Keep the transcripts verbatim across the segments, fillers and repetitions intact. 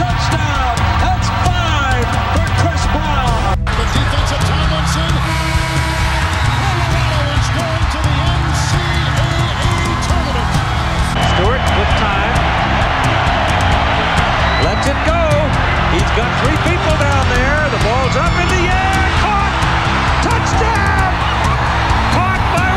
Touchdown. That's five for Chris Brown. The defense of Tomlinson. Colorado is going to the N C double A tournament. Stewart with time. Lets it go. He's got three people down there. The ball's up in the air. Caught. Touchdown. Caught by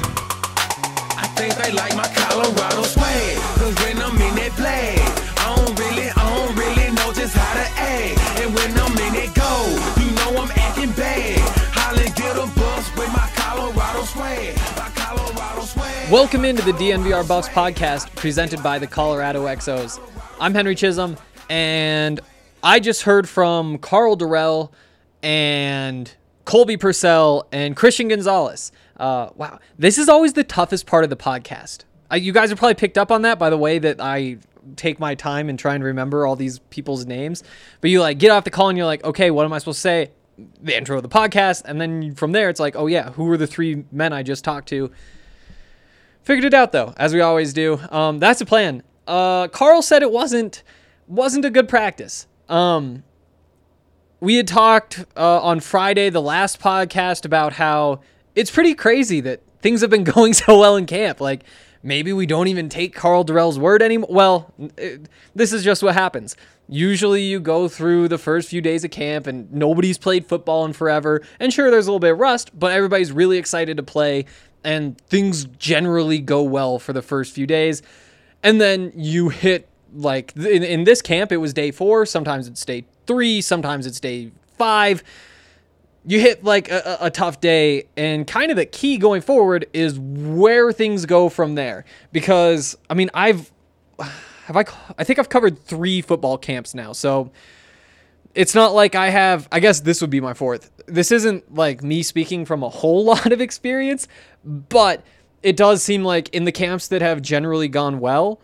Westbrook for a touchdown. I think they like my Colorado swag. Cause when I'm in that play, I don't really, I don't really know just how to act. And when I'm in that goal, you know I'm acting bad. Holly did a bus with my Colorado swag. My Colorado swag. Welcome into the D N V R Buffs Podcast, presented by the Colorado X Os. I'm Henry Chisholm, and I just heard from Karl Dorrell and Colby Pursell and Christian Gonzalez. Uh, wow. This is always the toughest part of the podcast. You guys have probably picked up on that by the way that I take my time and try and remember all these people's names. But you like get off the call and you're like, okay, what am I supposed to say? The intro of the podcast. And then from there, it's like, oh yeah, who were the three men I just talked to? Figured it out though, as we always do. Um, that's the plan. Uh, Karl said it wasn't, wasn't a good practice. Um, we had talked uh, on Friday, the last podcast, about how it's pretty crazy that things have been going so well in camp. Like, maybe we don't even take Karl Dorrell's word anymore. Well, it, this is just what happens. Usually you go through the first few days of camp and nobody's played football in forever. And sure, there's a little bit of rust, but everybody's really excited to play. And things generally go well for the first few days. And then you hit, like, in, in this camp, it was day four. Sometimes it's day three. Sometimes it's day five. You hit like a, a tough day, and kind of the key going forward is where things go from there. Because I mean, I've have I I think I've covered three football camps now, so it's not like I have. I guess this would be my fourth. This isn't like me speaking from a whole lot of experience, but it does seem like in the camps that have generally gone well,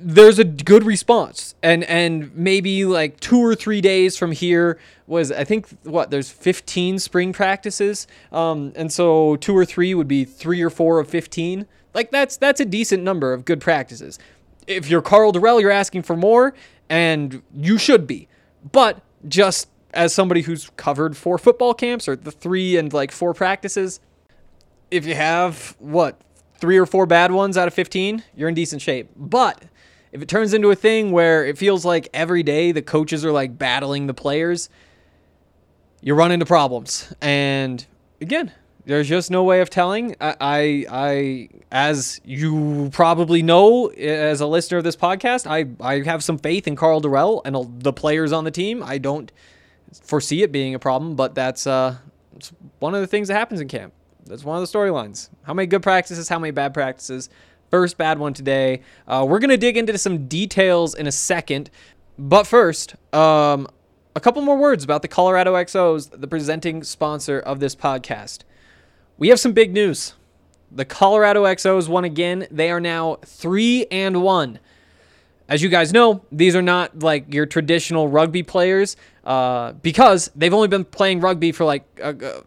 there's a good response, and and maybe like two or three days from here was, I think, what, there's fifteen spring practices, um, and so two or three would be three or four of fifteen. Like, that's that's a decent number of good practices. If you're Karl Dorrell, you're asking for more, and you should be. But just as somebody who's covered four football camps, or the three and like four practices, if you have, what, three or four bad ones out of fifteen, you're in decent shape. But if it turns into a thing where it feels like every day the coaches are like battling the players, you run into problems. And again, there's just no way of telling. I, I, I as you probably know, as a listener of this podcast, I, I have some faith in Karl Dorrell and the players on the team. I don't foresee it being a problem, but that's uh, it's one of the things that happens in camp. That's one of the storylines. How many good practices? How many bad practices? First bad one today. Uh, we're going to dig into some details in a second. But first, um, a couple more words about the Colorado X Os, the presenting sponsor of this podcast. We have some big news. The Colorado X Os won again. They are now three and one. As you guys know, these are not like your traditional rugby players uh, because they've only been playing rugby for like a,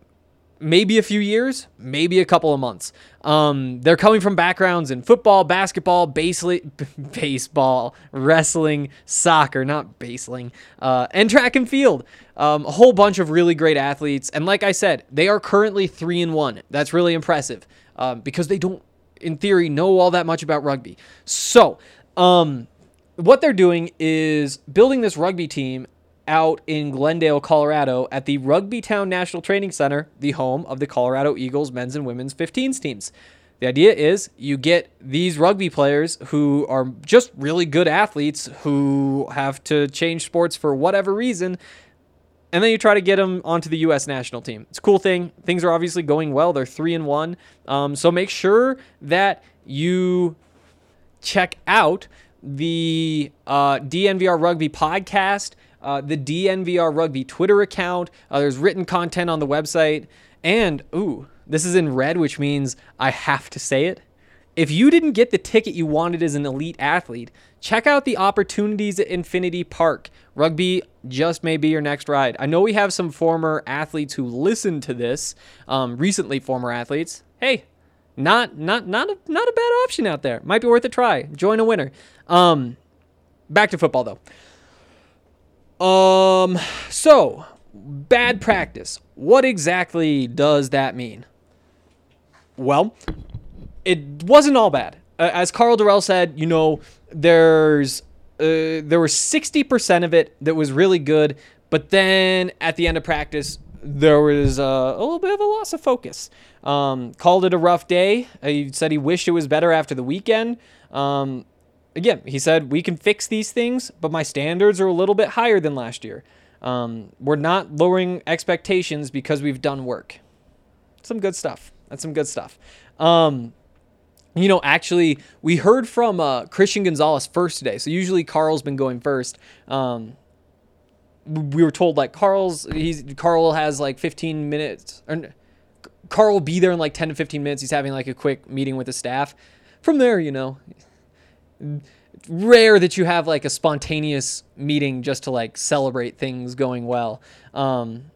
maybe a few years, maybe a couple of months. Um, they're coming from backgrounds in football, basketball, basely, b- baseball, wrestling, soccer, not baseling, uh, and track and field. Um, a whole bunch of really great athletes. And like I said, they are currently three and one. That's really impressive um, because they don't, in theory, know all that much about rugby. So um, what they're doing is building this rugby team out in Glendale, Colorado at the Rugby Town National Training Center, the home of the Colorado Eagles men's and women's fifteens teams. The idea is you get these rugby players who are just really good athletes who have to change sports for whatever reason, and then you try to get them onto the U S national team. It's a cool thing. Things are obviously going well. They're three and one. Um, so make sure that you check out the uh, D N V R Rugby podcast, Uh, the D N V R Rugby Twitter account. Uh, there's written content on the website. And, ooh, This is in red, which means I have to say it. If you didn't get the ticket you wanted as an elite athlete, check out the opportunities at Infinity Park. Rugby just may be your next ride. I know we have some former athletes who listen to this, um, recently former athletes. Hey, not not not a, not a bad option out there. Might be worth a try. Join a winner. Um, back to football, though. Um, so, bad practice. What exactly does that mean? Well, it wasn't all bad. Uh, as Karl Dorrell said, you know, there's uh, there was sixty percent of it that was really good, but then at the end of practice, there was uh, a little bit of a loss of focus. Um, called it a rough day. He said he wished it was better after the weekend. Um, again, he said, we can fix these things, but my standards are a little bit higher than last year. Um, we're not lowering expectations because we've done work. Some good stuff. That's some good stuff. Um, You know, actually, we heard from uh, Christian Gonzalez first today. So usually Carl's been going first. Um, we were told, like, Carl's, he's, Karl has, like, fifteen minutes. Or Karl will be there in, like, ten to fifteen minutes. He's having, like, a quick meeting with the staff. From there, you know, rare that you have, like, a spontaneous meeting just to, like, celebrate things going well. Um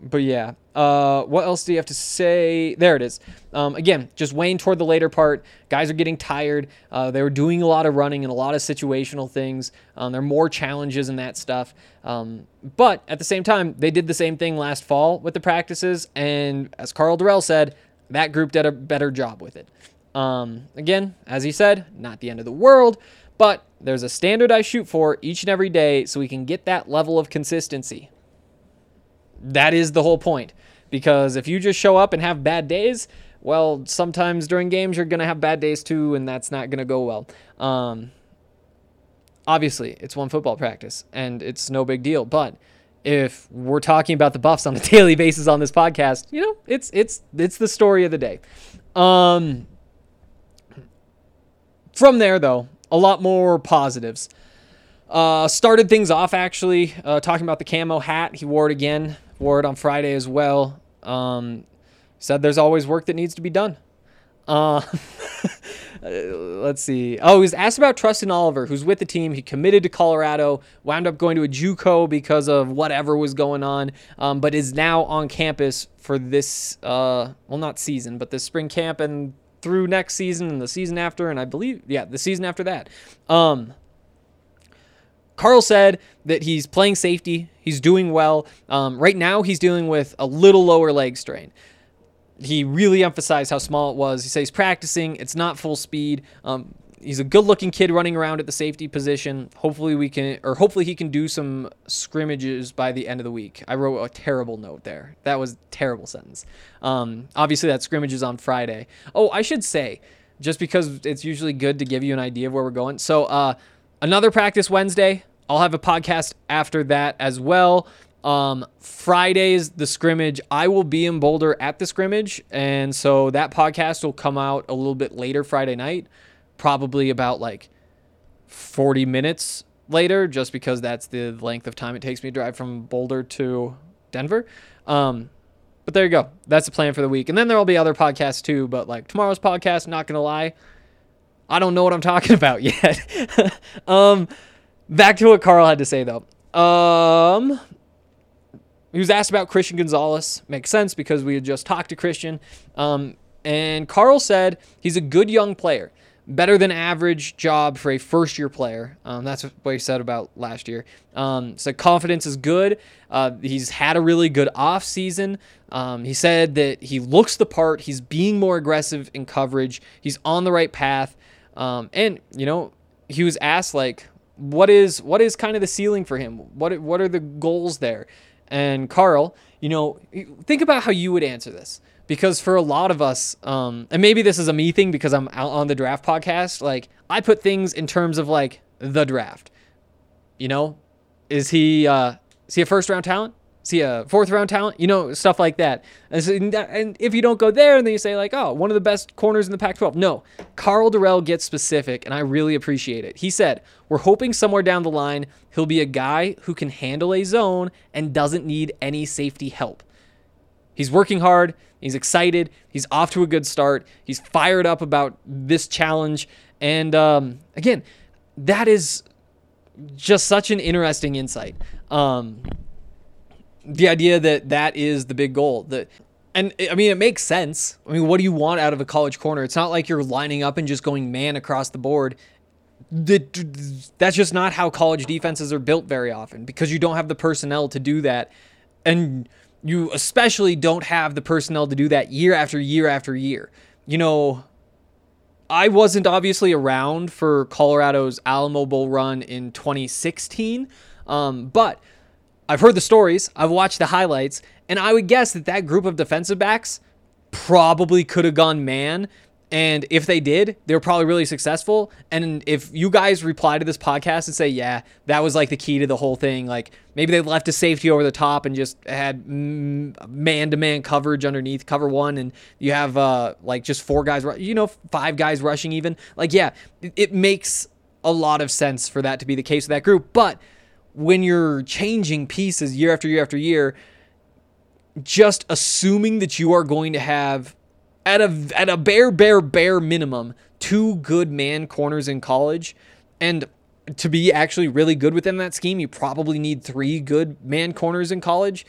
But yeah, uh, what else do you have to say? There it is. Um, again, just weighing toward the later part. Guys are getting tired. Uh, they were doing a lot of running and a lot of situational things. Um, there are more challenges in that stuff. Um, but at the same time, they did the same thing last fall with the practices. And as Karl Dorrell said, that group did a better job with it. Um, again, as he said, not the end of the world, but there's a standard I shoot for each and every day so we can get that level of consistency. That is the whole point, because if you just show up and have bad days, well, sometimes during games you're going to have bad days too, and that's not going to go well. Um, obviously, it's one football practice, and it's no big deal, but if we're talking about the Buffs on a daily basis on this podcast, you know, it's it's it's the story of the day. Um, from there, though, a lot more positives. Uh, started things off, actually, uh, talking about the camo hat. He wore it again, wore it on Friday as well. Um, said there's always work that needs to be done. Uh, let's see. Oh, he was asked about Trustin Oliver, who's with the team. He committed to Colorado, wound up going to a JUCO because of whatever was going on, um, but is now on campus for this, uh, well, not season, but this spring camp and through next season and the season after, and I believe, yeah, the season after that. Um, Karl said that he's playing safety. He's doing well. Um, right now, he's dealing with a little lower leg strain. He really emphasized how small it was. He says he's practicing. It's not full speed. Um, he's a good-looking kid running around at the safety position. Hopefully, we can, or hopefully he can do some scrimmages by the end of the week. I wrote a terrible note there. That was a terrible sentence. Um, obviously, that scrimmage is on Friday. Oh, I should say, just because it's usually good to give you an idea of where we're going. So, uh, another practice Wednesday. I'll have a podcast after that as well. Um, Friday's the scrimmage. I will be in Boulder at the scrimmage, and so that podcast will come out a little bit later Friday night, probably about like forty minutes later, just because that's the length of time it takes me to drive from Boulder to Denver. Um, but there you go. That's the plan for the week. And then there will be other podcasts too, but like tomorrow's podcast, not going to lie, I don't know what I'm talking about yet. um, back to what Karl had to say, though. Um, he was asked about Christian Gonzalez. Makes sense because we had just talked to Christian. Um, and Karl said he's a good young player. Better than average job for a first-year player. Um, that's what he said about last year. Um, so confidence is good. Uh, he's had a really good offseason. Um, he said that he looks the part. He's being more aggressive in coverage. He's on the right path. Um, and, you know, he was asked, like, what is what is kind of the ceiling for him? What what are the goals there? And Karl, you know, think about how you would answer this. Because for a lot of us, um, and maybe this is a me thing because I'm out on the draft podcast, like, I put things in terms of, like, the draft. You know, is he uh, is he a first-round talent? Is he a fourth-round talent? You know, stuff like that. And, so, and if you don't go there, and then you say, like, oh, one of the best corners in the Pac twelve. No, Karl Dorrell gets specific, and I really appreciate it. He said, we're hoping somewhere down the line he'll be a guy who can handle a zone and doesn't need any safety help. He's working hard. He's excited. He's off to a good start. He's fired up about this challenge. And um, again, that is just such an interesting insight. Um, the idea that that is the big goal. That, and I mean, it makes sense. I mean, what do you want out of a college corner? It's not like you're lining up and just going man across the board. That's just not how college defenses are built very often, because you don't have the personnel to do that. And you especially don't have the personnel to do that year after year after year. You know, I wasn't obviously around for Colorado's Alamo Bowl run in twenty sixteen, um, but I've heard the stories, I've watched the highlights, and I would guess that that group of defensive backs probably could have gone man. And if they did, they were probably really successful. And if you guys reply to this podcast and say, yeah, that was like the key to the whole thing, like maybe they left a safety over the top and just had man-to-man coverage underneath cover one, and you have uh, like just four guys, you know, five guys rushing even. Like, yeah, it makes a lot of sense for that to be the case with that group. But when you're changing pieces year after year after year, just assuming that you are going to have At a, at a bare, bare, bare minimum, two good man corners in college. And to be actually really good within that scheme, you probably need three good man corners in college.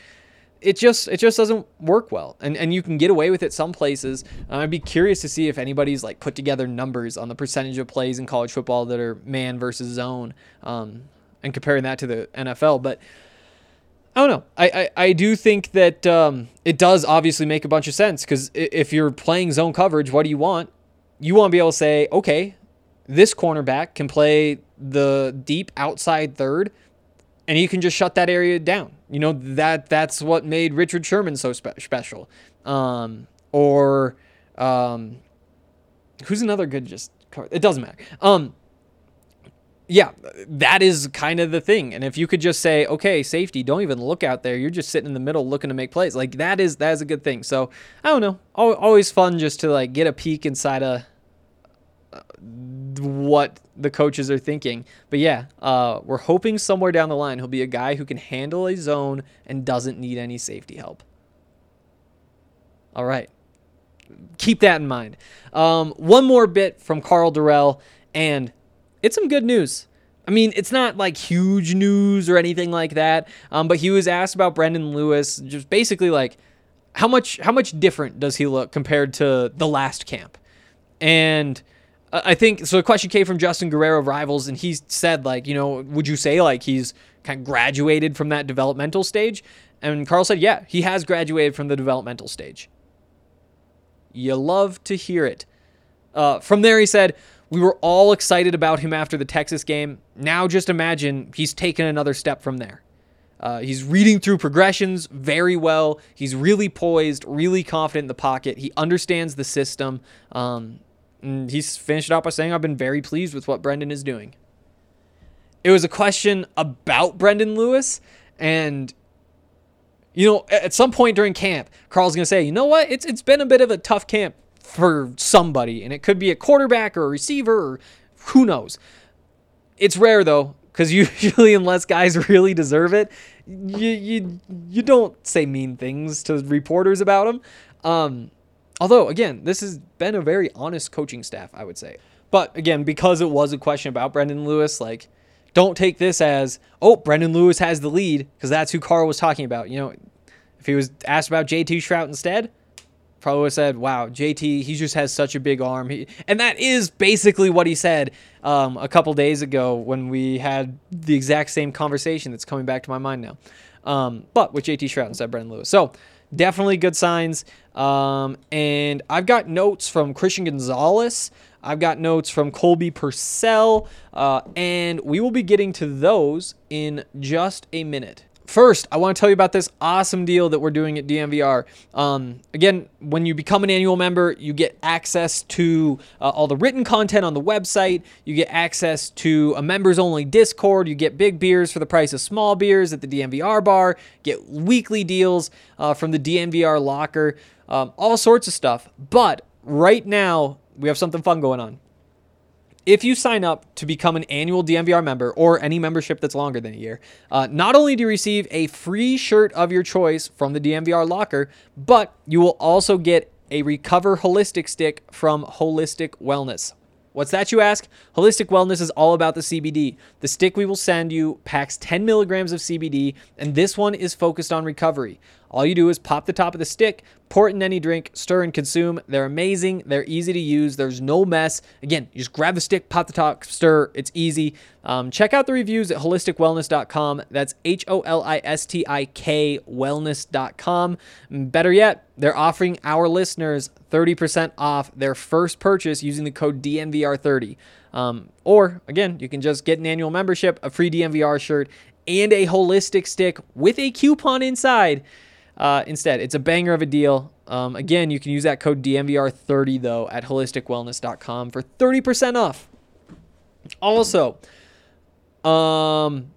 It just it just doesn't work well. And and you can get away with it some places. Uh, I'd be curious to see if anybody's like put together numbers on the percentage of plays in college football that are man versus zone, um, and comparing that to the N F L. But I don't know. I, I, I do think that um, it does obviously make a bunch of sense, because if you're playing zone coverage, what do you want? You want to be able to say, okay, this cornerback can play the deep outside third, and he can just shut that area down. You know, that that's what made Richard Sherman so spe- special. Um, or um, who's another good just cover? It doesn't matter. Um, Yeah, that is kind of the thing. And if you could just say, okay, safety, don't even look out there. You're just sitting in the middle looking to make plays. Like, that is that is a good thing. So, I don't know. Always fun just to, like, get a peek inside of what the coaches are thinking. But, yeah, uh, we're hoping somewhere down the line he'll be a guy who can handle a zone and doesn't need any safety help. All right. Keep that in mind. Um, one more bit from Karl Dorrell, and it's some good news. I mean, it's not like huge news or anything like that. Um, but he was asked about Brendan Lewis, just basically like, how much how much different does he look compared to the last camp? And I think so. The question came from Justin Guerrero of Rivals, and he said, like, you know, would you say like he's kind of graduated from that developmental stage? And Karl said, yeah, he has graduated from the developmental stage. You love to hear it. Uh, from there, he said, we were all excited about him after the Texas game. Now just imagine he's taken another step from there. Uh, he's reading through progressions very well. He's really poised, really confident in the pocket. He understands the system. Um, and he's finished up by saying, I've been very pleased with what Brendan is doing. It was a question about Brendan Lewis. And, you know, at some point during camp, Karl's going to say, you know what? It's It's been a bit of a tough camp for somebody, and it could be a quarterback or a receiver or who knows. It's rare though, because usually unless guys really deserve it, you you you don't say mean things to reporters about them. Um, although again, this has been a very honest coaching staff, I would say. But again, because it was a question about Brendan Lewis, like, don't take this as, oh, Brendan Lewis has the lead, because that's who Karl was talking about. You know, if he was asked about J T Shrout instead, probably would have said, wow, J T, he just has such a big arm. He, and that is basically what he said um, a couple days ago when we had the exact same conversation that's coming back to my mind now. Um, but with J T Shrout instead of Brendan Lewis. So definitely good signs. Um, and I've got notes from Christian Gonzalez. I've got notes from Colby Pursell. Uh, and we will be getting to those in just a minute. First, I want to tell you about this awesome deal that we're doing at D N V R. Um, again, when you become an annual member, you get access to uh, all the written content on the website. You get access to a members-only Discord. You get big beers for the price of small beers at the D N V R bar. Get weekly deals uh, from the D N V R locker. Um, all sorts of stuff. But right now, we have something fun going on. if you sign up to become an annual D N V R member or any membership that's longer than a year, uh, not only do you receive a free shirt of your choice from the D N V R locker, but you will also get a Recover Holistic Stick from Holistic Wellness. What's that, you ask? Holistic Wellness is all about the C B D. The stick we will send you packs ten milligrams of C B D, and this one is focused on recovery. All you do is pop the top of the stick, pour it in any drink, stir and consume. They're amazing. They're easy to use. There's no mess. Again, you just grab the stick, pop the top, stir. It's easy. Um, check out the reviews at holistic wellness dot com. That's H O L I S T I K wellness dot com. Better yet, they're offering our listeners thirty percent off their first purchase using the code D N V R thirty. Um, or, again, you can just get an annual membership, a free D N V R shirt, and a holistic stick with a coupon inside. Uh, instead, it's a banger of a deal. Um, again, you can use that code D N V R thirty, though, at holistic wellness dot com for thirty percent off. Also, um,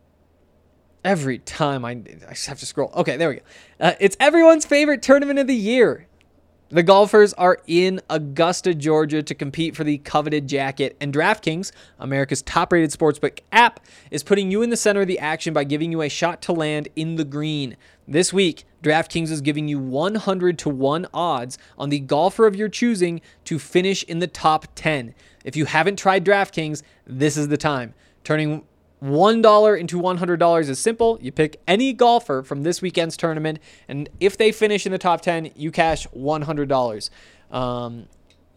every time I, I just have to scroll. Okay, there we go. Uh, it's everyone's favorite tournament of the year. The golfers are in Augusta, Georgia to compete for the coveted jacket, and DraftKings, America's top-rated sportsbook app, is putting you in the center of the action by giving you a shot to land in the green. This week, DraftKings is giving you one hundred to one odds on the golfer of your choosing to finish in the top ten. If you haven't tried DraftKings, this is the time. Turning one dollar into one hundred dollars is simple. You pick any golfer from this weekend's tournament, and if they finish in the top ten, you cash one hundred dollars. Um,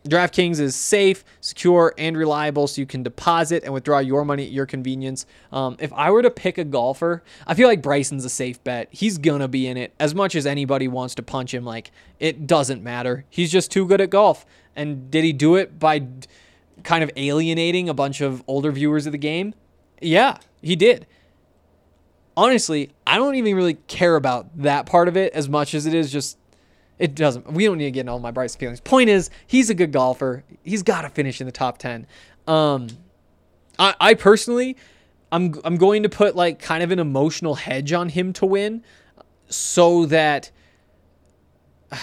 DraftKings is safe, secure, and reliable, so you can deposit and withdraw your money at your convenience. Um, if I were to pick a golfer, I feel like Bryson's a safe bet. He's going to be in it as much as anybody wants to punch him. Like, it doesn't matter. He's just too good at golf. And did he do it by d- kind of alienating a bunch of older viewers of the game? Yeah, he did. Honestly, I don't even really care about that part of it as much as it is just, it doesn't, we don't need to get into all my Bryson feelings. Point is, he's a good golfer. He's got to finish in the top ten. Um, I, I personally, I'm, I'm going to put like kind of an emotional hedge on him to win so that uh,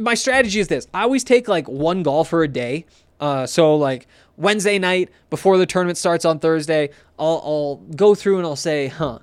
my strategy is this. I always take like one golfer a day. Uh, so like Wednesday night before the tournament starts on Thursday, I'll, I'll go through and I'll say, huh,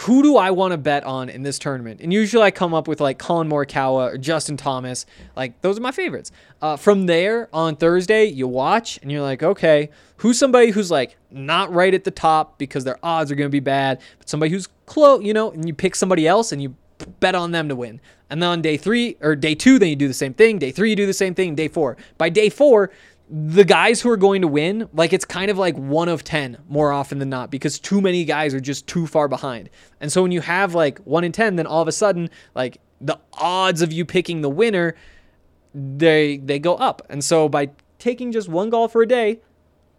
who do I want to bet on in this tournament? And usually I come up with like Colin Morikawa or Justin Thomas. Like those are my favorites. Uh, from there on Thursday, you watch and you're like, okay, who's somebody who's like not right at the top because their odds are going to be bad, but somebody who's close, you know, and you pick somebody else and you bet on them to win. And then on day three or day two, then you do the same thing. Day three, you do the same thing. Day four, by day four, the guys who are going to win, like it's kind of like one of ten more often than not because too many guys are just too far behind. And so when you have like one in ten, then all of a sudden, like the odds of you picking the winner, they, they go up. And so by taking just one golfer a day,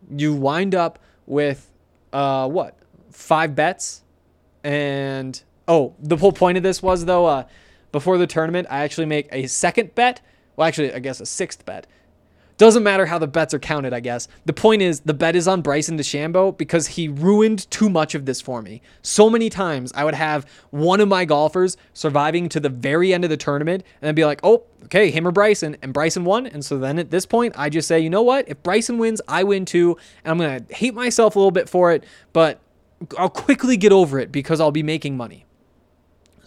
you wind up with, uh, what, five bets and... Oh, the whole point of this was, though, uh, before the tournament, I actually make a second bet. Well, actually, I guess a sixth bet. Doesn't matter how the bets are counted, I guess. The point is, the bet is on Bryson DeChambeau because he ruined too much of this for me. So many times I would have one of my golfers surviving to the very end of the tournament and then be like, oh, okay, him or Bryson, and Bryson won. And so then at this point, I just say, you know what? If Bryson wins, I win too, and I'm going to hate myself a little bit for it, but I'll quickly get over it because I'll be making money.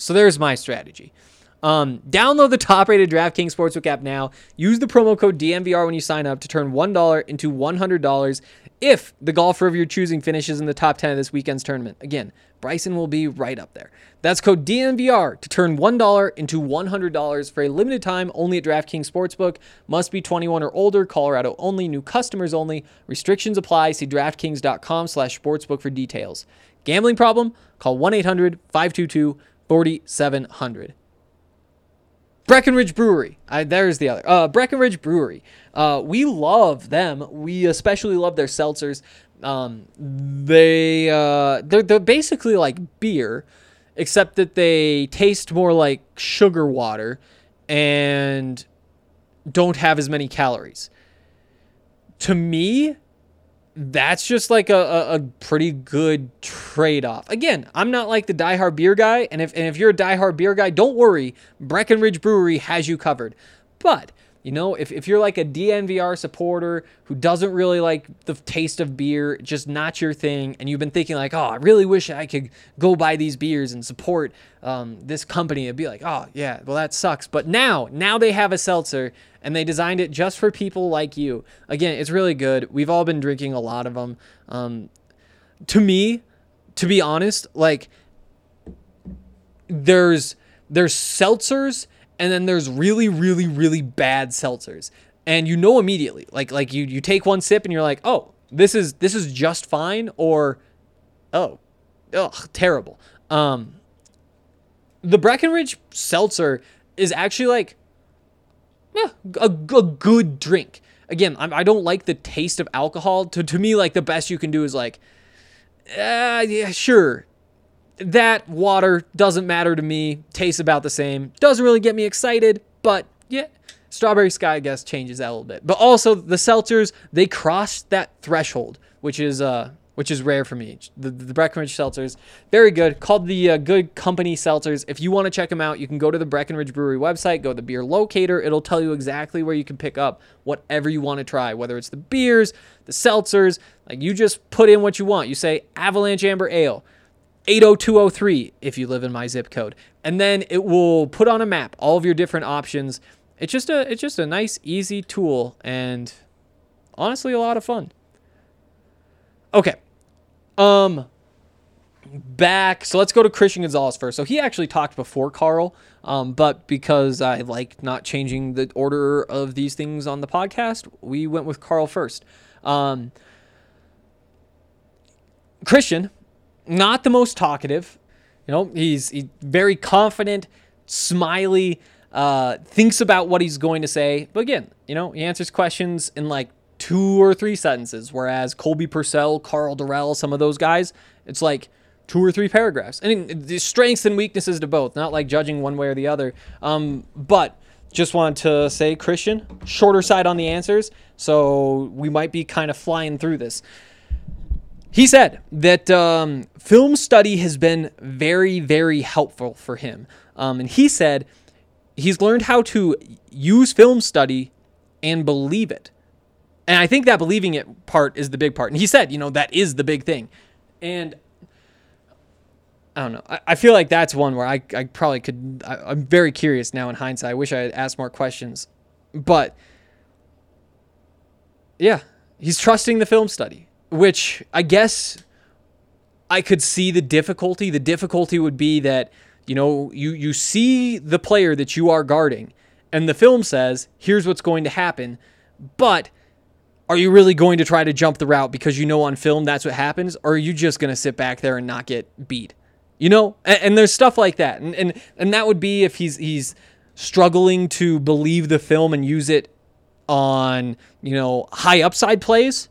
So there's my strategy. Um, download the top-rated DraftKings Sportsbook app now. Use the promo code D N V R when you sign up to turn one dollar into one hundred dollars if the golfer of your choosing finishes in the top ten of this weekend's tournament. Again, Bryson will be right up there. That's code D N V R to turn one dollar into one hundred dollars for a limited time only at DraftKings Sportsbook. Must be twenty-one or older, Colorado only, new customers only. Restrictions apply. See DraftKings.com slash sportsbook for details. Gambling problem? Call one eight hundred five two two forty-seven hundred. Breckenridge Brewery. I, there's the other. Uh, Breckenridge Brewery. Uh, we love them. We especially love their seltzers. Um, they, uh, they're, they're basically like beer, except that they taste more like sugar water and don't have as many calories. To me, that's just like a, a, a pretty good trade-off. Again, I'm not like the diehard beer guy, and if and if you're a diehard beer guy, don't worry. Breckenridge Brewery has you covered. But You know, if, if you're like a D N V R supporter who doesn't really like the taste of beer, just not your thing, and you've been thinking like, oh, I really wish I could go buy these beers and support um, this company, it'd be like, oh, yeah, well, that sucks. But now, now they have a seltzer, and they designed it just for people like you. Again, it's really good. We've all been drinking a lot of them. Um, to me, to be honest, like there's there's seltzers, and then there's really, really, really bad seltzers. And you know immediately. Like like you you take one sip and you're like, oh, this is this is just fine, or oh, ugh, terrible. Um, the Breckenridge seltzer is actually like yeah, a, a good drink. Again, I, I don't like the taste of alcohol. To, to me, like the best you can do is like, uh, yeah, sure. That water doesn't matter to me. Tastes about the same. Doesn't really get me excited, but yeah, Strawberry Sky, I guess, changes that a little bit. But also the seltzers, they crossed that threshold, which is uh, which is rare for me. The, the Breckenridge seltzers, very good. Called the uh, Good Company Seltzers. If you want to check them out, you can go to the Breckenridge Brewery website, go to the beer locator. It'll tell you exactly where you can pick up whatever you want to try, whether it's the beers, the seltzers. Like you just put in what you want. You say Avalanche Amber Ale, eight oh two oh three if you live in my zip code, and then it will put on a map all of your different options. It's just a it's just a nice, easy tool, and honestly a lot of fun. Okay, um, back. So let's go to Christian Gonzalez first. So he actually talked before Karl, um, but because I like not changing the order of these things on the podcast, we went with Karl first. Um, Christian. Not the most talkative, you know, he's, he's very confident, smiley, uh, thinks about what he's going to say. But again, you know, he answers questions in like two or three sentences, whereas Colby Pursell, Karl Dorrell, some of those guys, it's like two or three paragraphs. And the strengths and weaknesses to both, not like judging one way or the other. Um, but just wanted to say, Christian, shorter side on the answers. So we might be kind of flying through this. He said that um, film study has been very, very helpful for him. Um, and he said he's learned how to use film study and believe it. And I think that believing it part is the big part. And he said, you know, that is the big thing. And I don't know. I, I feel like that's one where I, I probably could. I, I'm very curious now in hindsight. I wish I had asked more questions. But yeah, he's trusting the film study. Which I guess I could see the difficulty. The difficulty would be that, you know, you, you see the player that you are guarding and the film says, here's what's going to happen. But are you really going to try to jump the route because you know on film that's what happens? Or are you just going to sit back there and not get beat? You know, and, and there's stuff like that. And, and and that would be if he's he's struggling to believe the film and use it on, you know, high upside plays.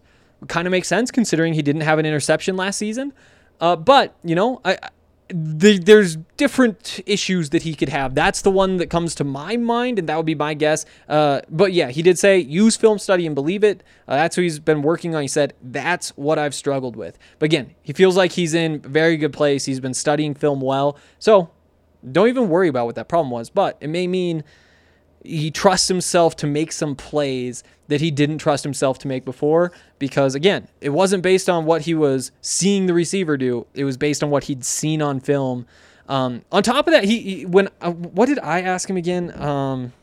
Kind of makes sense considering he didn't have an interception last season. Uh, but, you know, I, I, the, there's different issues that he could have. That's the one that comes to my mind, and that would be my guess. Uh, but, yeah, he did say use film study and believe it. Uh, that's what he's been working on. He said, that's what I've struggled with. But, again, he feels like he's in a very good place. He's been studying film well. So don't even worry about what that problem was. But it may mean he trusts himself to make some plays that he didn't trust himself to make before because, again, it wasn't based on what he was seeing the receiver do. It was based on what he'd seen on film. Um, on top of that, he, he when uh, what did I ask him again? Um,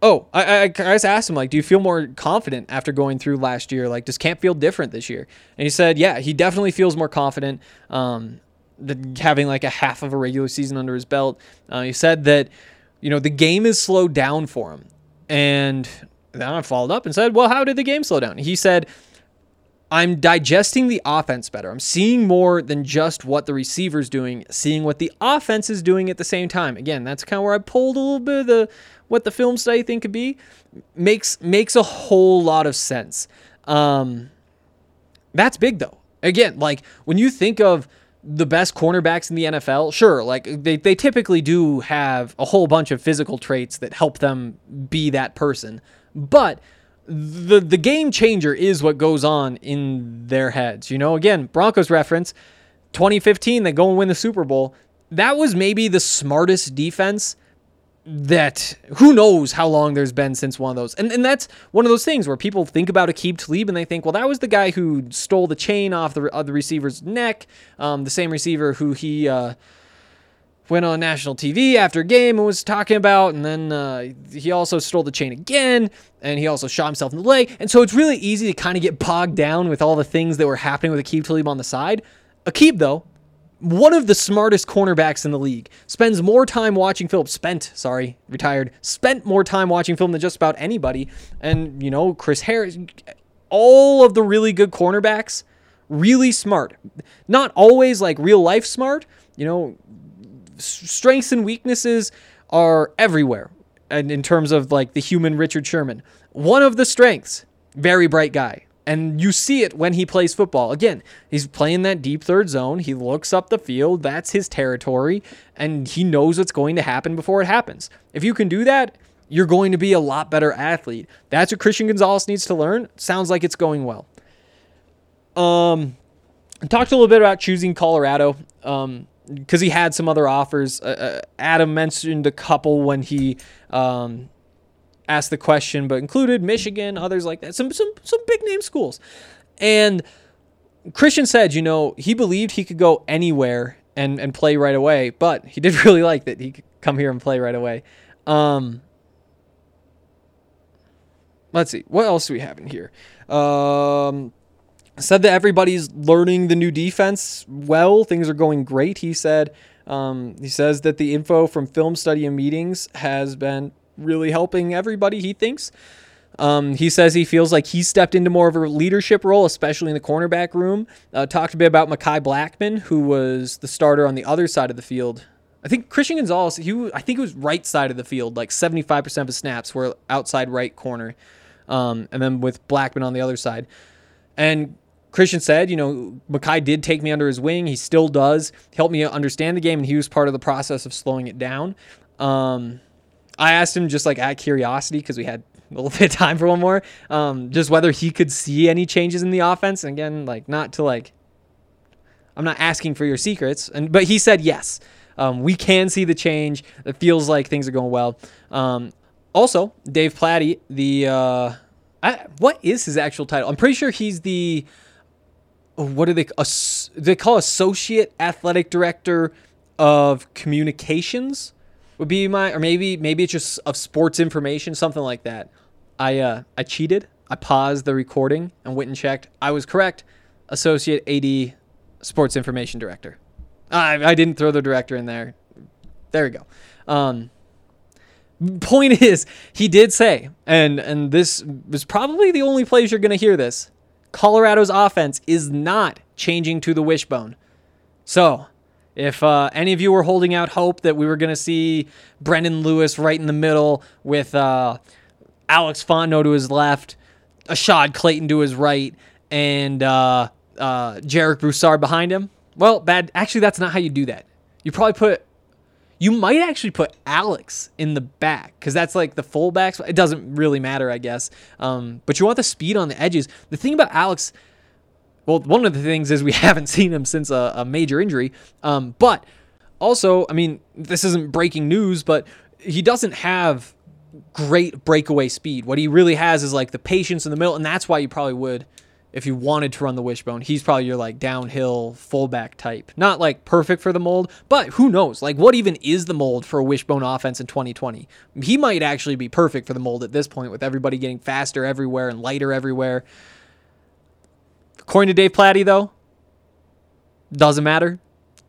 oh, I, I, I just asked him, like, do you feel more confident after going through last year? Like, does camp feel different this year? And he said, yeah, he definitely feels more confident. Um having like a half of a regular season under his belt. Uh, he said that, you know, the game is slowed down for him. And then I followed up and said, well, how did the game slow down? He said, I'm digesting the offense better. I'm seeing more than just what the receiver's doing, seeing what the offense is doing at the same time. Again, that's kind of where I pulled a little bit of the, what the film study thing could be. Makes, makes a whole lot of sense. Um, that's big though. Again, like when you think of the best cornerbacks in the N F L, sure, like they, they typically do have a whole bunch of physical traits that help them be that person. But the the game changer is what goes on in their heads. You know, again, Broncos reference, twenty fifteen, they go and win the Super Bowl. That was maybe the smartest defense that who knows how long there's been since one of those. And and that's one of those things where people think about Aqib Talib and they think, well, that was the guy who stole the chain off the, of the receiver's neck, um, the same receiver who he uh, went on national T V after a game and was talking about, and then uh, he also stole the chain again, and he also shot himself in the leg. And so it's really easy to kind of get bogged down with all the things that were happening with Aqib Talib on the side. Aqib, though, one of the smartest cornerbacks in the league, spends more time watching film, spent, sorry, retired, spent more time watching film than just about anybody. And, you know, Chris Harris, all of the really good cornerbacks, really smart. Not always like real life smart, you know, strengths and weaknesses are everywhere. And in terms of like the human Richard Sherman, one of the strengths, very bright guy. And you see it when he plays football. Again, he's playing that deep third zone. He looks up the field. That's his territory. And he knows what's going to happen before it happens. If you can do that, you're going to be a lot better athlete. That's what Christian Gonzalez needs to learn. Sounds like it's going well. Um, talked a little bit about choosing Colorado um, because he had some other offers. Uh, uh, Adam mentioned a couple when he... Um, asked the question, but included Michigan, others like that, some some some big name schools. And Christian said, you know, he believed he could go anywhere and and play right away, but he did really like that he could come here and play right away. Um, let's see, what else do we have in here? Um, said that everybody's learning the new defense well, things are going great, he said. Um, he says that the info from film study and meetings has been really helping everybody, he thinks. Um, he says he feels like he stepped into more of a leadership role, especially in the cornerback room. Uh, talked a bit about Makai Blackman, who was the starter on the other side of the field. I think Christian Gonzalez, he, I think it was right side of the field, like seventy-five percent of his snaps were outside right corner. Um, and then with Blackman on the other side. And Christian said, you know, Makai did take me under his wing. He still does. He helped me understand the game, and he was part of the process of slowing it down. Um... I asked him just like out of curiosity, because we had a little bit of time for one more, um, just whether he could see any changes in the offense. And again, like not to like, I'm not asking for your secrets. And but he said, yes, um, we can see the change. It feels like things are going well. Um, also, Dave Plati, the, uh, I, what is his actual title? I'm pretty sure he's the, what do they, as, they call Associate Athletic Director of Communications? Would be my, or maybe maybe it's just of sports information, something like that. I uh, I cheated. I paused the recording and went and checked. I was correct. Associate A D, Sports Information Director. I I didn't throw the director in there. There we go. Um, point is, he did say, and and this was probably the only place you're going to hear this, Colorado's offense is not changing to the wishbone. So... If uh, any of you were holding out hope that we were going to see Brendan Lewis right in the middle with uh, Alex Fondo to his left, Ashad Clayton to his right, and uh, uh, Jarek Broussard behind him, well, bad. Actually, that's not how you do that. You probably put, you might actually put Alex in the back because that's like the fullbacks. It doesn't really matter, I guess. Um, but you want the speed on the edges. The thing about Alex. Well, one of the things is we haven't seen him since a, a major injury. Um, but also, I mean, this isn't breaking news, but he doesn't have great breakaway speed. What he really has is like the patience in the middle. And that's why you probably would, if you wanted to run the wishbone, he's probably your like downhill fullback type. Not like perfect for the mold, but who knows? Like what even is the mold for a wishbone offense in twenty twenty? He might actually be perfect for the mold at this point with everybody getting faster everywhere and lighter everywhere. According to Dave Plati, though, doesn't matter.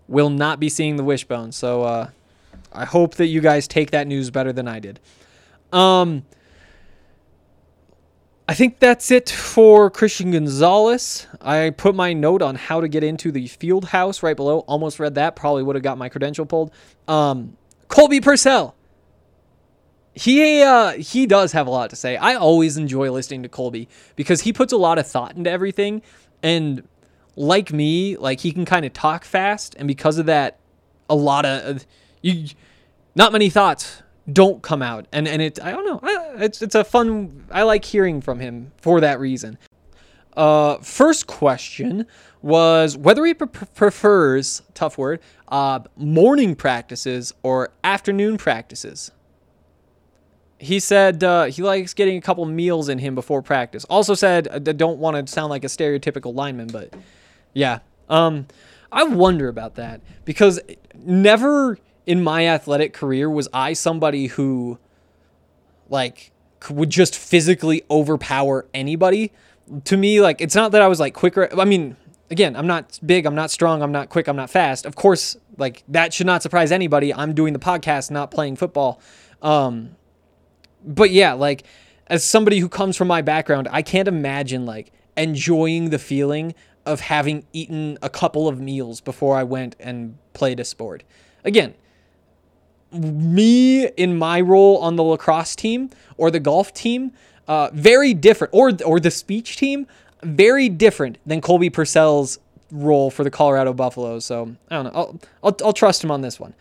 Will not be seeing the wishbone. So uh, I hope that you guys take that news better than I did. Um, I think that's it for Christian Gonzalez. I put my note on how to get into the field house right below. Almost read that. Probably would have got my credential pulled. Um, Colby Pursell. He uh, he does have a lot to say. I always enjoy listening to Colby because he puts a lot of thought into everything. And like me, like he can kind of talk fast, and because of that, a lot of you, not many thoughts don't come out. And and it I don't know. I, it's it's a fun. I like hearing from him for that reason. Uh, first question was whether he pre- prefers tough word uh, morning practices or afternoon practices. He said uh, he likes getting a couple meals in him before practice. Also said, I don't want to sound like a stereotypical lineman, but yeah. Um, I wonder about that, because never in my athletic career was I somebody who, like, would just physically overpower anybody. To me, like, it's not that I was, like, quicker. I mean, again, I'm not big, I'm not strong, I'm not quick, I'm not fast. Of course, like, that should not surprise anybody. I'm doing the podcast, not playing football. Um, but yeah, like, as somebody who comes from my background, I can't imagine, like, enjoying the feeling of having eaten a couple of meals before I went and played a sport. Again, me in my role on the lacrosse team or the golf team, uh, very different, or or the speech team, very different than Colby Pursell's role for the Colorado Buffaloes. So I don't know. I'll I'll, I'll trust him on this one.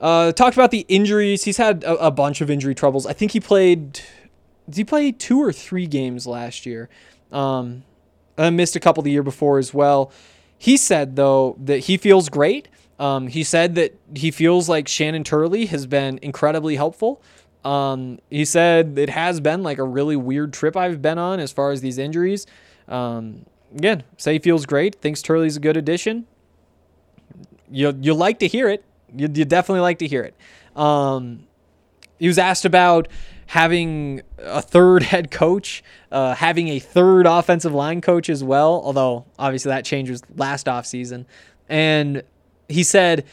Uh, talked about the injuries. He's had a, a bunch of injury troubles. I think he played. Did he play two or three games last year? Um, I missed a couple the year before as well. He said, though, that he feels great. Um, he said that he feels like Shannon Turley has been incredibly helpful. Um, he said it has been like a really weird trip I've been on as far as these injuries. Um, again, say he feels great, thinks Turley's a good addition. You you like to hear it. You you definitely like to hear it. Um, he was asked about having a third head coach, uh, having a third offensive line coach as well, although obviously that changes last offseason. And he said,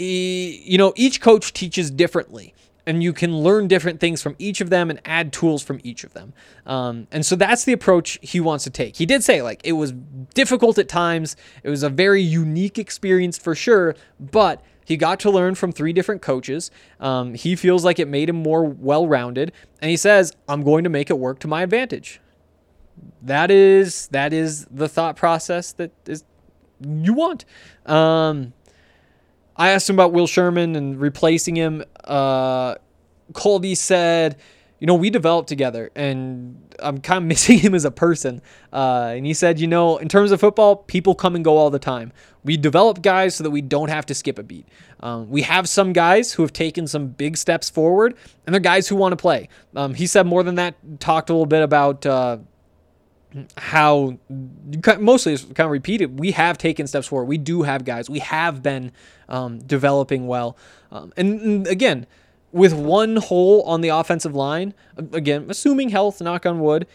e- you know, each coach teaches differently, and you can learn different things from each of them and add tools from each of them. Um, and so that's the approach he wants to take. He did say, like, it was difficult at times. It was a very unique experience for sure, but he got to learn from three different coaches. Um, he feels like it made him more well-rounded, and he says, I'm going to make it work to my advantage. That is that is the thought process that is you want. Um, I asked him about Will Sherman and replacing him. Uh, Colby said, you know, we developed together, and I'm kind of missing him as a person. Uh, and he said, you know, in terms of football, people come and go all the time. We develop guys so that we don't have to skip a beat. Um, we have some guys who have taken some big steps forward, and they're guys who want to play. Um, he said more than that, talked a little bit about uh, how, mostly it's kind of repeated, we have taken steps forward. We do have guys. We have been um, developing well. Um, and, and again, with one hole on the offensive line, again, assuming health, knock on wood,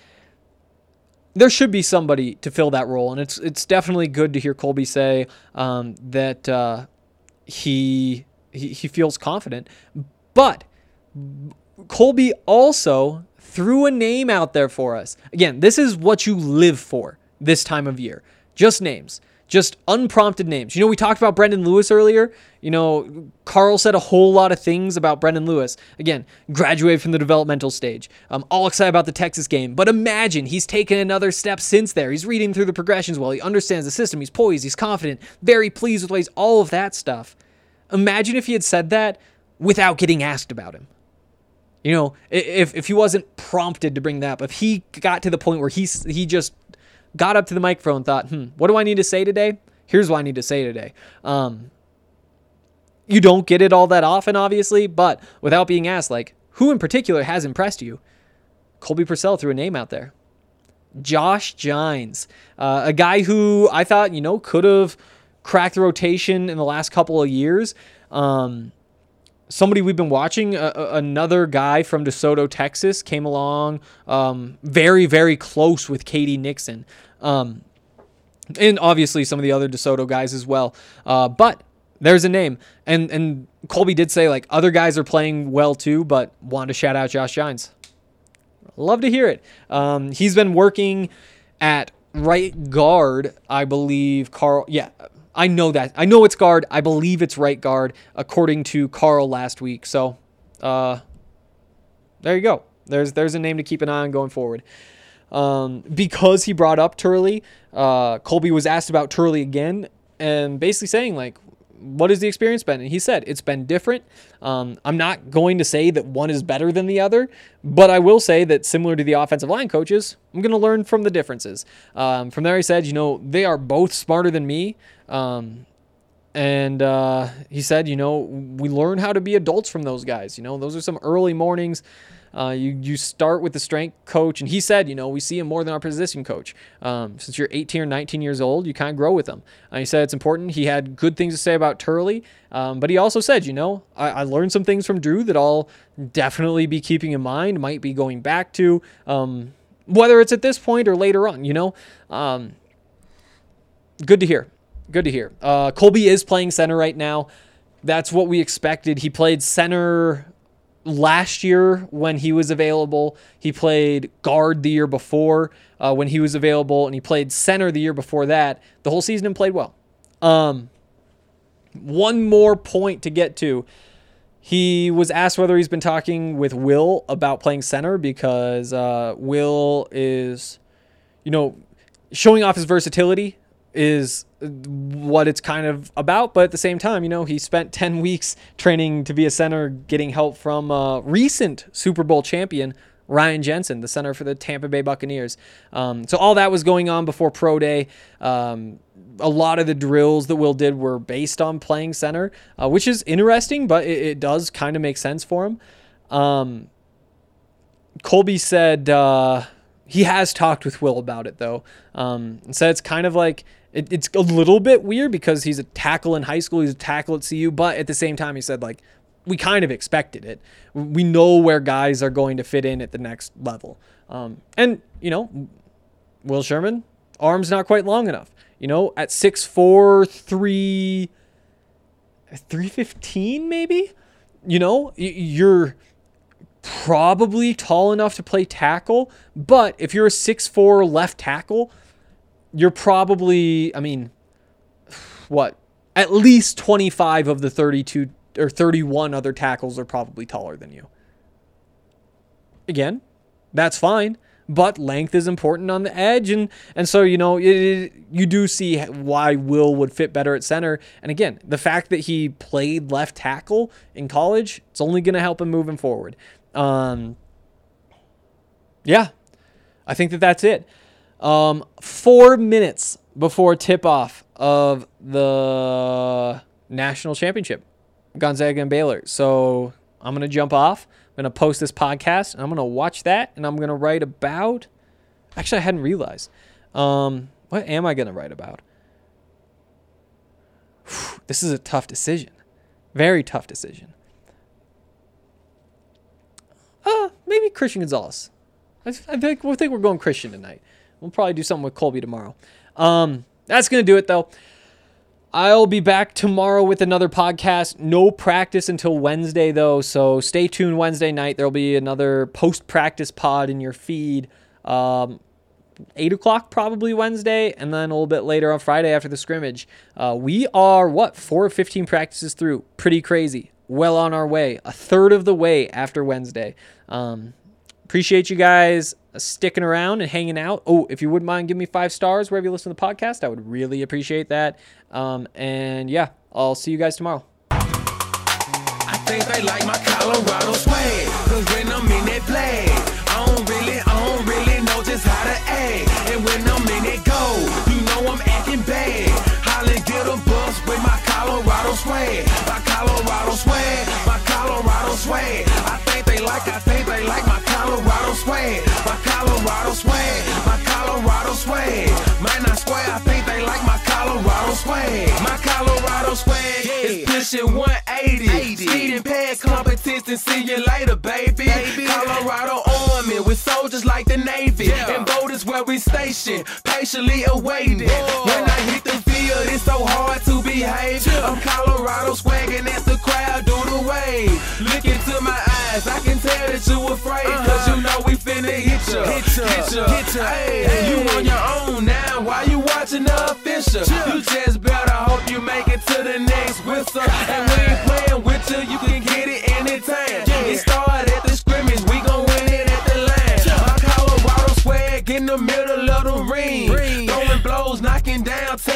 there should be somebody to fill that role. And it's it's definitely good to hear Colby say um, that uh, he, he he feels confident. But Colby also threw a name out there for us. Again, this is what you live for this time of year. Just names. Just unprompted names. You know, we talked about Brendan Lewis earlier. You know, Karl said a whole lot of things about Brendan Lewis. Again, graduated from the developmental stage. I'm all excited about the Texas game. But imagine he's taken another step since there. He's reading through the progressions well. He understands the system. He's poised. He's confident. Very pleased with ways. All of that stuff. Imagine if he had said that without getting asked about him. You know, if if he wasn't prompted to bring that up. If he got to the point where he he just got up to the microphone and thought, hmm, what do I need to say today? Here's what I need to say today. Um, you don't get it all that often, obviously, but without being asked, like, who in particular has impressed you? Colby Pursell threw a name out there. Josh Jynes, uh, a guy who I thought, you know, could have cracked the rotation in the last couple of years. Um, somebody we've been watching, uh, another guy from DeSoto, Texas, came along um, very, very close with Katie Nixon. Um, and obviously some of the other DeSoto guys as well. Uh, but there's a name. And and Colby did say, like, other guys are playing well too, but wanted to shout out Josh Jynes. Love to hear it. Um, he's been working at right guard, I believe, Carl. Yeah. I know that. I know it's guard. I believe it's right guard, according to Carl last week. So, uh, there you go. There's there's a name to keep an eye on going forward. Um, because he brought up Turley, uh, Colby was asked about Turley again, and basically saying, like, what has the experience been? And he said, it's been different. Um, I'm not going to say that one is better than the other, but I will say that similar to the offensive line coaches, I'm going to learn from the differences. Um, from there, he said, you know, they are both smarter than me. Um, And uh, he said, you know, we learn how to be adults from those guys. You know, those are some early mornings. Uh, you, you start with the strength coach. And he said, you know, we see him more than our position coach. Um, since you're eighteen or nineteen years old, you kind of grow with them. And he said it's important. He had good things to say about Turley. Um, but he also said, you know, I, I learned some things from Drew that I'll definitely be keeping in mind, might be going back to, um, whether it's at this point or later on, you know. Um, good to hear. Good to hear. Uh, Colby is playing center right now. That's what we expected. He played center last year when he was available. He played guard the year before uh, when he was available, and he played center the year before that. The whole season and played well. Um, one more point to get to. He was asked whether he's been talking with Will about playing center because uh, Will is, you know, showing off his versatility is what it's kind of about. But at the same time, you know, he spent ten weeks training to be a center, getting help from uh, recent Super Bowl champion Ryan Jensen, the center for the Tampa Bay Buccaneers. Um, so all that was going on before Pro Day. Um, a lot of the drills that Will did were based on playing center, uh, which is interesting, but it, it does kind of make sense for him. Um, Colby said uh, he has talked with Will about it, though. Um, and so it's kind of like, It, it's a little bit weird because he's a tackle in high school. He's a tackle at C U. But at the same time, he said, like, we kind of expected it. We know where guys are going to fit in at the next level. Um, and, you know, Will Sherman, arm's not quite long enough. You know, at six four, three fifteen maybe, you know, you're probably tall enough to play tackle. But if you're a six four left tackle, you're probably, I mean, what, at least twenty-five of the thirty-two or thirty-one other tackles are probably taller than you. Again, that's fine, but length is important on the edge. And, and so, you know, it, it, you do see why Will would fit better at center. And again, the fact that he played left tackle in college, it's only going to help him moving forward. Um, yeah, I think that that's it. Um, four minutes before tip-off of the national championship, Gonzaga and Baylor. So I'm going to jump off. I'm going to post this podcast, and I'm going to watch that, and I'm going to write about... Actually, I hadn't realized. Um, what am I going to write about? Whew, this is a tough decision. Very tough decision. Uh, maybe Christian Gonzalez. I think, I think we're going Christian tonight. We'll probably do something with Colby tomorrow. Um, that's going to do it, though. I'll be back tomorrow with another podcast. No practice until Wednesday, though, so stay tuned Wednesday night. There will be another post-practice pod in your feed, um, eight o'clock probably Wednesday, and then a little bit later on Friday after the scrimmage. Uh, we are, what, four of fifteen practices through. Pretty crazy. Well on our way. A third of the way after Wednesday. Um Appreciate you guys sticking around and hanging out. Oh, if you wouldn't mind, give me five stars wherever you listen to the podcast. I would really appreciate that. Um, and, yeah, I'll see you guys tomorrow. I think they like my Colorado swag, because when I'm in that flag, I don't really, I don't really know just how to act. And when I'm in that goal, you know I'm acting bad. Holly did a bus with my Colorado swag, my Colorado swag, my Colorado swag. I think they like, I think they like my Colorado swag, my Colorado swag, my Colorado swag. Might not swear, I think they like my Colorado swag. My Colorado swag is pushing one eighty. Speeding pad competition, see you later, baby. baby. Colorado Army with soldiers like the Navy. Yeah. And voters where we stationed, patiently awaiting. Whoa. When I hit the field, it's so hard to behave. Yeah. I'm Colorado swagging as the crowd do the wave. Look into my eyes, I can tell that you afraid. Uh-huh. Cause you know we finna hit ya, hit ya, hit ya, hit ya. Hey, hey. You on your own now, why you watching the official? Yeah. You just better hope you make it to the next whistle. And we ain't playing with you, you can get it anytime. Yeah. It started at the scrimmage, we gon' win it at the line. Yeah. My Colorado swag in the middle of the ring. ring. Throwing blows, knocking down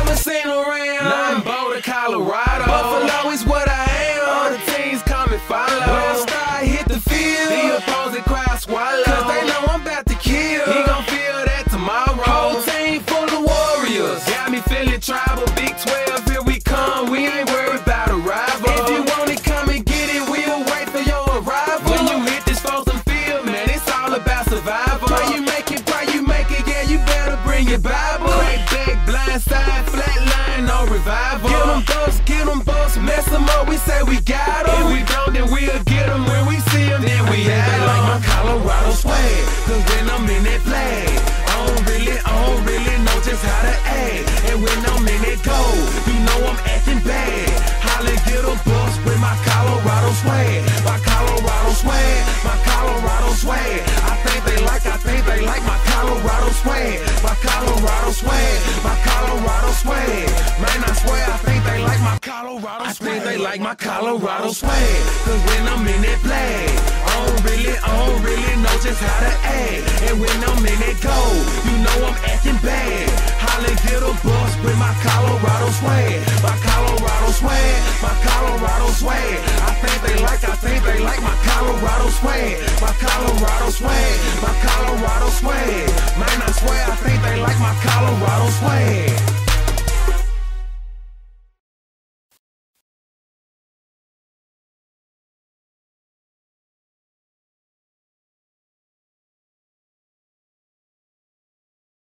ever seen around? Nothing but the Colorado. Buffalo is what I am. All the teams come and follow. When I start, hit the field. The opposing crowd swallow. Cause they know I'm about to kill. He gon' feel that tomorrow. Whole team full of warriors. Got me feeling tribal. Big twelve, here we come. We ain't worried about a rival. If you want it, come and get it. We'll wait for your arrival. When you hit this frozen field, man, it's all about survival. Bro, you make it, bro, you make it. Yeah, you better bring your Bible. Right back, blindside, flatline, no revival. Get them buffs, get them buffs. Mess them up, we say we got them. If we don't, then we'll get them. When we see them, then we had them. Like my Colorado swag, cause when I'm in that flag, I don't really, I don't really know just how to act. And when I'm in it go, you know I'm acting bad. Holla, get a bus with my Colorado swag, my Colorado swag, my Colorado swag. I think they like, I think they like my Colorado swag, my Colorado swag, my Colorado swag. Man, I swear, I think they like my Colorado swag. I think they like my Colorado swag, cause when I'm in it flag, I don't really, I don't really know just how to act. And when I'm in it go, you know I'm acting bad. Holla, get a bus with my Colorado swag, my Colorado swag, my Colorado swag. I think they like, I think they like my Colorado swag, my Colorado swag, my Colorado swag. Man, I